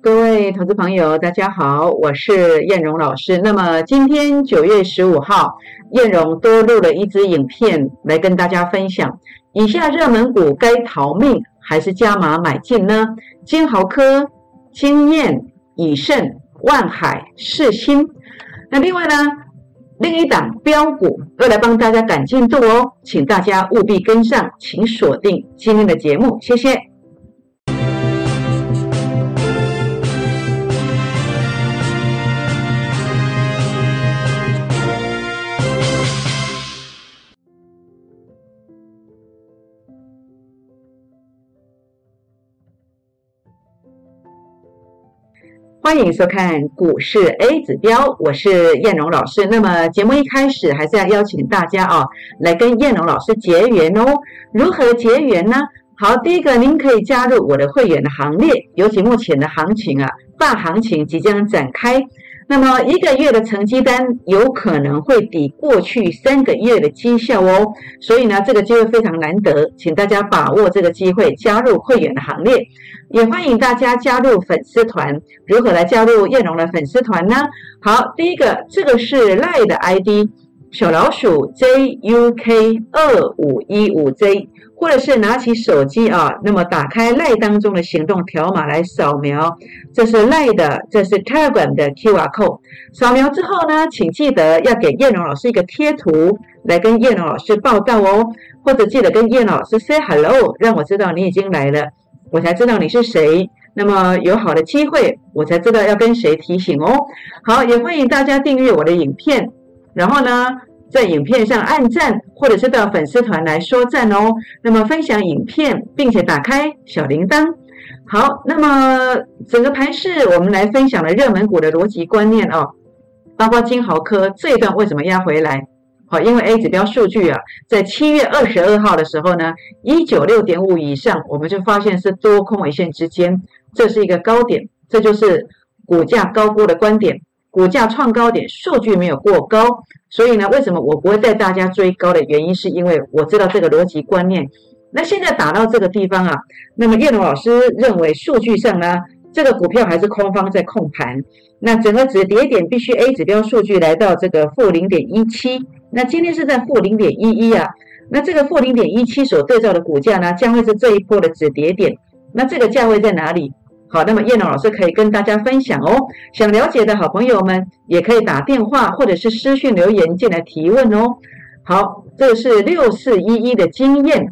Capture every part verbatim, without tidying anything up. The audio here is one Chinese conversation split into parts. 各位投资朋友，大家好，我是燕荣老师。那么今天九月十五号，燕荣多录了一支影片来跟大家分享，以下热门股该逃命还是加码买进呢？金豪科、金燕、以盛、万海、世芯。那另外呢，另一档标股要来帮大家赶进度哦，请大家务必跟上，请锁定今天的节目，谢谢。欢迎收看股市 A 指标，我是燕荣老师。那么节目一开始还是要邀请大家啊，来跟燕荣老师结缘哦。如何结缘呢？好，第一个，您可以加入我的会员的行列，尤其目前的行情啊，大行情即将展开。那么一个月的成绩单有可能会抵过去三个月的绩效哦，所以呢，这个机会非常难得，请大家把握这个机会，加入会员的行列。也欢迎大家加入粉丝团。如何来加入燕荣的粉丝团呢？好，第一个，这个是 LINE 的 I D， 小老鼠 J U K 二五一五 J， 或者是拿起手机啊，那么打开 LINE 当中的行动条码来扫描，这是 LINE 的，这是 Telegram 的 Q R code。扫描之后呢，请记得要给燕荣老师一个贴图来跟燕荣老师报告哦，或者记得跟燕老师 say hello， 让我知道你已经来了，我才知道你是谁。那么有好的机会，我才知道要跟谁提醒哦。好，也欢迎大家订阅我的影片，然后呢，在影片上按赞，或者是到粉丝团来说赞哦。那么分享影片，并且打开小铃铛。好，那么整个盘势我们来分享了热门股的逻辑观念哦，包括金豪科这一段为什么压回来？好，因为 A 指标数据啊，在七月二十二号的时候呢 ，一百九十六点五 以上，我们就发现是多空尾线之间，这是一个高点，这就是股价高估的观点。股价创高点，数据没有过高，所以呢，为什么我不会带大家追高的原因，是因为我知道这个逻辑观念。那现在打到这个地方啊，那么燕荣老师认为数据上呢，这个股票还是空方在控盘，那整个指跌点必须 A 指标数据来到这个负 零点一七， 那今天是在负 零点一一啊，那这个负 零点一七所对照的股价呢，将会是这一波的指跌点，那这个价位在哪里？好，那么燕荣老师可以跟大家分享哦。想了解的好朋友们也可以打电话或者是私讯留言进来提问哦。好，这是六四一一的经验。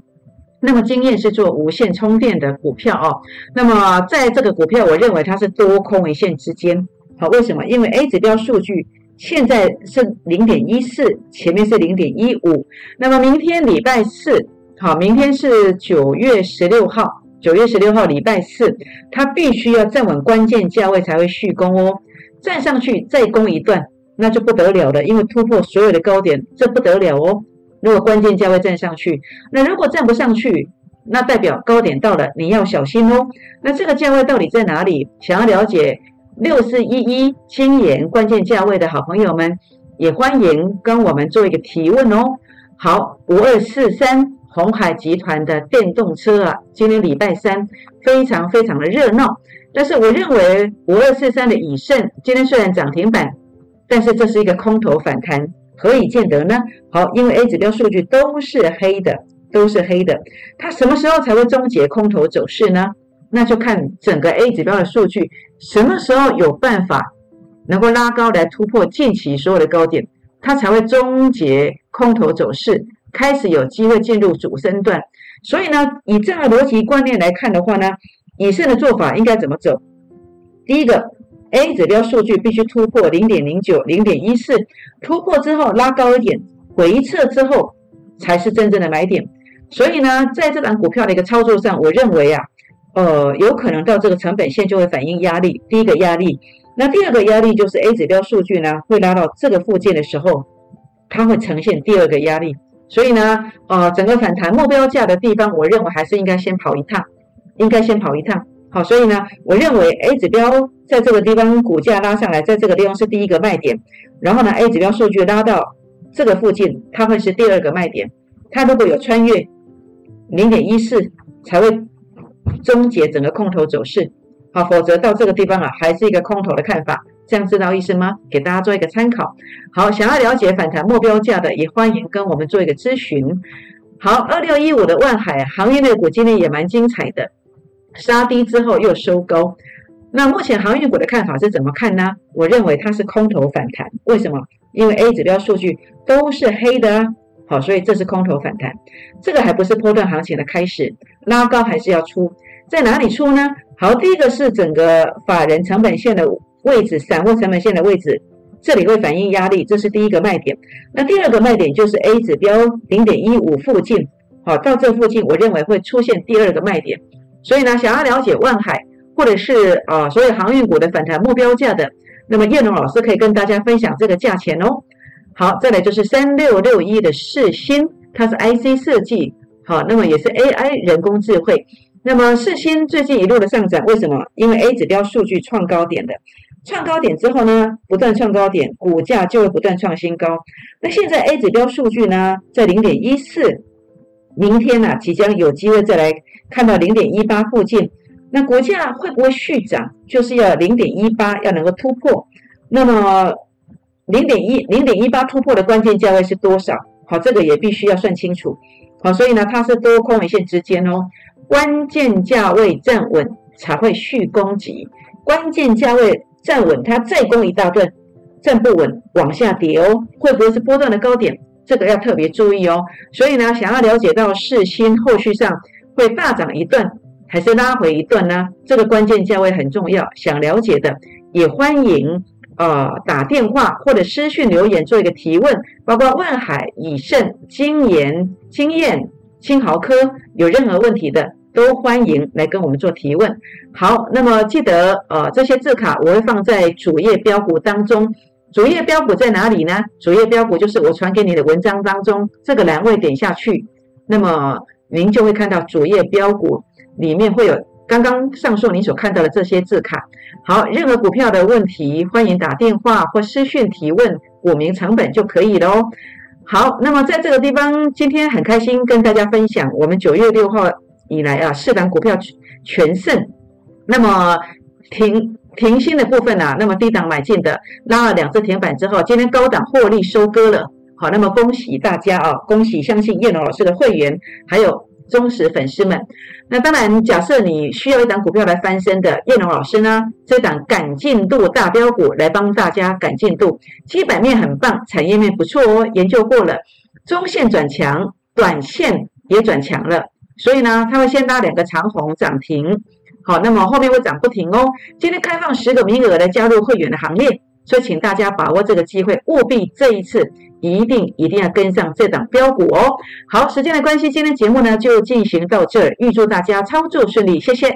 那么经验是做无线充电的股票哦。那么在这个股票，我认为它是多空一线之间。好，为什么？因为 A 指标数据现在是 零点一四， 前面是 零点一五。那么明天礼拜四，好，明天是九月十六号。九月十六号礼拜四，它必须要站稳关键价位才会续攻哦，站上去再攻一段那就不得了了，因为突破所有的高点，这不得了哦。如果关键价位站上去，那如果站不上去，那代表高点到了，你要小心哦。那这个价位到底在哪里？想要了解六四一一金研关键价位的好朋友们，也欢迎跟我们做一个提问哦。好，五二四三鸿海集团的电动车啊，今天礼拜三非常非常的热闹，但是我认为五二四三的以盛今天虽然涨停板，但是这是一个空头反弹，何以见得呢？好，因为 A 指标数据都是黑的，都是黑的，它什么时候才会终结空头走势呢？那就看整个 A 指标的数据什么时候有办法能够拉高来突破近期所有的高点，它才会终结空头走势，开始有机会进入主升段。所以呢，以这样的逻辑观念来看的话呢，以上的做法应该怎么走？第一个 ，A 指标数据必须突破 零点零九、零点一四， 突破之后拉高一点，回撤之后才是真正的买点。所以呢，在这档股票的一个操作上，我认为啊，呃，有可能到这个成本线就会反映压力。第一个压力，那第二个压力就是 A 指标数据呢会拉到这个附近的时候，它会呈现第二个压力。所以呢，呃，整个反弹目标价的地方，我认为还是应该先跑一趟，应该先跑一趟。好，所以呢，我认为 A 指标在这个地方股价拉上来，在这个地方是第一个卖点，然后呢 ，A 指标数据拉到这个附近，它会是第二个卖点。它如果有穿越 零点一四， 才会终结整个空头走势。好，否则到这个地方啊，还是一个空头的看法。这样知道意思吗？给大家做一个参考。好，想要了解反弹目标价的，也欢迎跟我们做一个咨询。好， 二六一五的万海航运类股今天也蛮精彩的，杀低之后又收高。那目前航运股的看法是怎么看呢？我认为它是空头反弹。为什么？因为 A 指标数据都是黑的啊。好，所以这是空头反弹。这个还不是波段行情的开始，拉高还是要出。在哪里出呢？好，第一个是整个法人成本线的位置，散户成本线的位置，这里会反映压力，这是第一个卖点。那第二个卖点就是 A 指标 零点一五 附近，好，到这附近我认为会出现第二个卖点。所以呢，想要了解万海或者是啊、呃、所有航运股的反弹目标价的，那么彦龙老师可以跟大家分享这个价钱哦。好，再来就是三六六一的世芯，它是 I C 设计，好，那么也是 A I 人工智慧。那么世芯最近一路的上涨，为什么？因为 A 指标数据创高点的，创高点之后呢，不断创高点，股价就会不断创新高。那现在 A 指标数据呢，在 零点一四， 明天啊即将有机会再来看到 零点一八 附近。那股价会不会续涨？就是要 零点一八 要能够突破。那么 零点一 零点一八 突破的关键价位是多少？好，这个也必须要算清楚。好，所以呢，它是多空一线之间哦。关键价位站稳才会续攻击，关键价位站稳，它再攻一大段，站不稳往下跌哦，会不会是波段的高点？这个要特别注意哦。所以呢，想要了解到世芯后续上会大涨一段还是拉回一段呢？这个关键价位很重要，想了解的也欢迎呃打电话或者私讯留言做一个提问，包括万海、以盛、金研、经验、青豪科有任何问题的，都欢迎来跟我们做提问。好，那么记得呃这些字卡我会放在主页标股当中。主页标股在哪里呢？主页标股就是我传给你的文章当中这个栏位点下去，那么您就会看到主页标股里面会有刚刚上述您所看到的这些字卡。好，任何股票的问题欢迎打电话或私讯提问，股名成本就可以了哦。好，那么在这个地方今天很开心跟大家分享我们九月六号以来啊，四档股票全胜。那么停停薪的部分啊，那么低档买进的拉了两次停板之后，今天高档获利收割了。好，那么恭喜大家啊，恭喜相信彦龙老师的会员还有忠实粉丝们。那当然，假设你需要一档股票来翻身的，彦龙老师呢，这档赶进度大标股来帮大家赶进度，基本面很棒，产业面不错哦，研究过了，中线转强，短线也转强了，所以呢，它会先拉两个长红涨停，好，那么后面会涨不停哦。今天开放十个名额来加入会员的行列，所以请大家把握这个机会，务必这一次一定一定要跟上这档标股哦。好，时间的关系，今天节目呢就进行到这儿，预祝大家操作顺利，谢谢。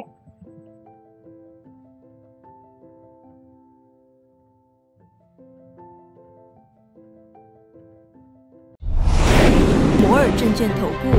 摩尔证券投顾